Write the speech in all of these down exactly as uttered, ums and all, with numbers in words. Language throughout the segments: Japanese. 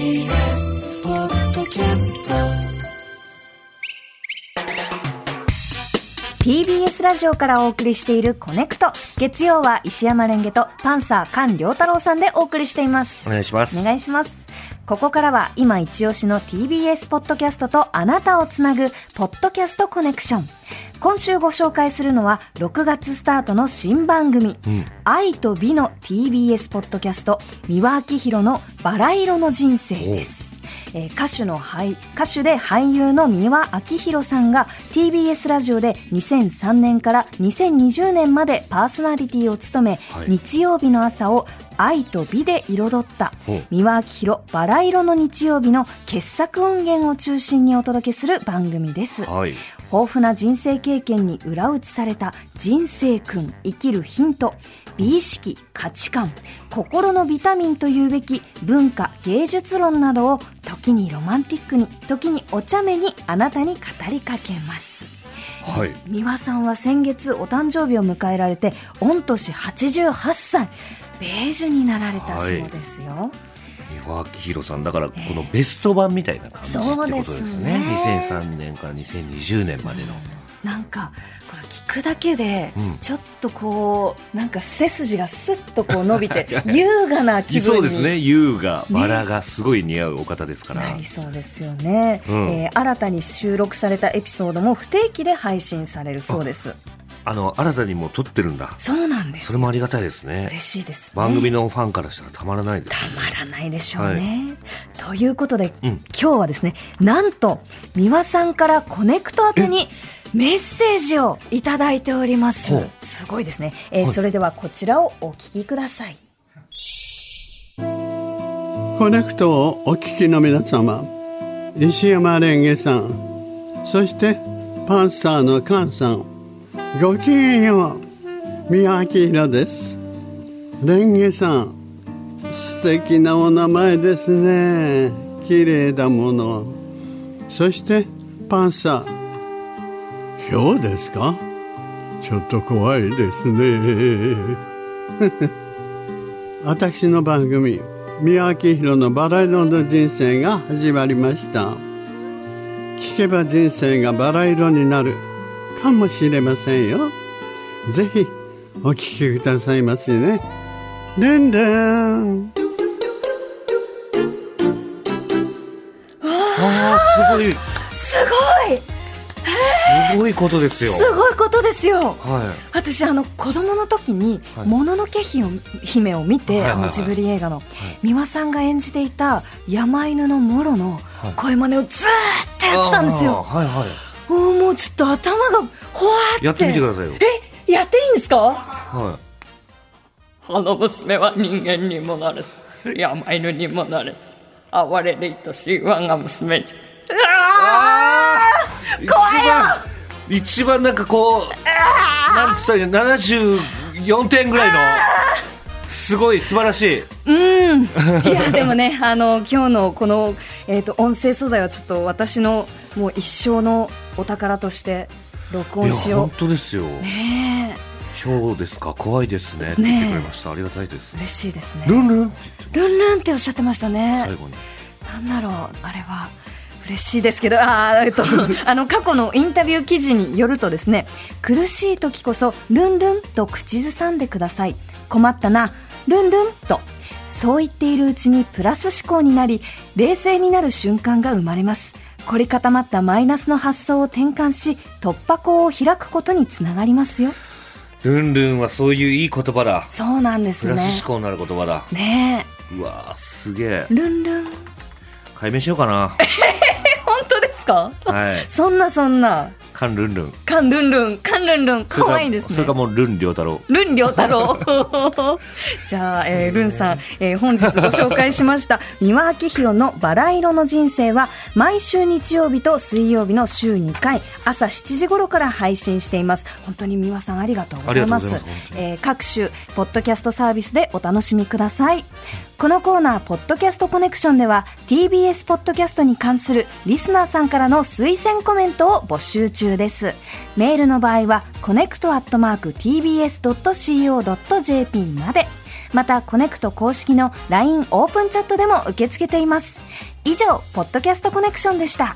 ティーエス ポッドキャスト ティービーエス ラジオからお送りしているコネクト。月曜は石山レンゲとパンサー菅良太郎さんでお送りしています。お願いします。お願いします。ここからは今一押しの ティービーエス ポッドキャストとあなたをつなぐポッドキャストコネクション。今週ご紹介するのはろくがつスタートの新番組、うん、愛と美の ティービーエス ポッドキャスト三輪明宏のバラ色の人生です。えー、歌手の俳、歌手で俳優の三輪明宏さんが ティービーエス ラジオでにせんさんねんからにせんにじゅうねんまでパーソナリティを務め、はい、日曜日の朝を愛と美で彩った三輪明宏バラ色の日曜日の傑作音源を中心にお届けする番組です。はい、豊富な人生経験に裏打ちされた人生訓、生きるヒント、美意識、価値観、心のビタミンというべき文化芸術論などを時にロマンティックに、時にお茶目にあなたに語りかけます。はい、三輪さんは先月お誕生日を迎えられて御年はちじゅうはっさい、ベージュになられたそうですよ。はい、三輪明宏さんだからこのベスト版みたいな感じってことですね。えー、ですね、にせんさんねんからにせんにじゅうねんまでの、うん、なんかこれ聞くだけでちょっとこう、うん、なんか背筋がスッとこう伸びて優雅な気分にそうですね、優雅、バラがすごい似合うお方ですから、ね、なりそうですよね。うん、えー、新たに収録されたエピソードも不定期で配信されるそうです。あの新たにも撮ってるんだそうなんです。それもありがたいですね。嬉しいですね。番組のファンからしたらたまらないです、ね、たまらないでしょうね。はい、ということで、うん、今日はですね、なんと三輪さんからコネクト宛てにメッセージをいただいております。すごいですね。えーはい、それではこちらをお聞きください。コネクトをお聞きの皆様、石山レンゲさん、そしてパンサーの菅さん、ごきげんよう。三輪明宏です。レンゲさん、素敵なお名前ですね。綺麗だもの。そしてパンサー、今日ですか、ちょっと怖いですね私の番組三輪明宏のバラ色の人生が始まりました。聞けば人生がバラ色になるかもしれませんよ。ぜひお聞きくださいますね。レンレン。ああ、すごい。すごい。すごいことですよ。すごいことですよ。はい、私あの子供の時にもののけ姫を見て、はい、あのジブリ映画の、はい、三輪さんが演じていた山犬のモロの声真似をずーっとやってたんですよ。はいはい、もうちょっと頭がほわって。やってみてくださいよ。え、やっていいんですか。はい。あの娘は人間にもなれず、山犬にもなれず、哀れで愛しい我が娘に。うわー、怖いよ。一番なんかこう、なんつったらななじゅうよんてんぐらいの、すごい素晴らしい。うん。いやでもね、あの今日のこの、えーと、音声素材はちょっと私のもう一生のお宝として録音しよう。いや本当ですよ、ね、今日ですか、怖いですねって言ってくれました。ね、ありがたいです。嬉しいですね。ルンルンルンルンっておっしゃってましたね。最後になんだろう、あれは嬉しいですけど、あ、えっと、あの過去のインタビュー記事によるとですね、苦しい時こそルンルンと口ずさんでください。困ったな、ルンルンと。そう言っているうちにプラス思考になり、冷静になる瞬間が生まれます。凝り固まったマイナスの発想を転換し、突破口を開くことにつながりますよ。ルンルンはそういういい言葉だ。そうなんですね。プラス思考になる言葉だね。え、うわー、すげえ。ルンルン解明しようかな本当ですか。はい、そんなそんなカンルンルンカンルンルンカンルンルン、かわいいですね。それかもうルン涼太郎ルン涼太郎じゃあ、えー、ルンさん、えー、本日ご紹介しました三輪明宏のバラ色の人生は毎週日曜日と水曜日の週にかい朝しちじ頃から配信しています。本当に三輪さんありがとうございます。えー、各種ポッドキャストサービスでお楽しみください。このコーナーポッドキャストコネクションでは ティービーエス ポッドキャストに関するリスナーさんからの推薦コメントを募集中です。メールの場合はコネクトアットマーク ティービーエスドットシーオードットジェーピー まで。またコネクト公式の ライン オープンチャットでも受け付けています。以上、ポッドキャストコネクションでした。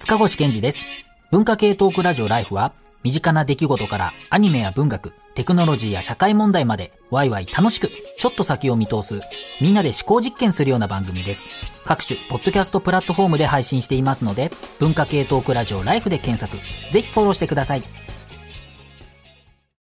塚越健二です。文化系トークラジオライフは、身近な出来事からアニメや文学、テクノロジーや社会問題までワイワイ楽しく、ちょっと先を見通す、みんなで思考実験するような番組です。各種ポッドキャストプラットフォームで配信していますので、文化系トークラジオライフで検索、ぜひフォローしてください。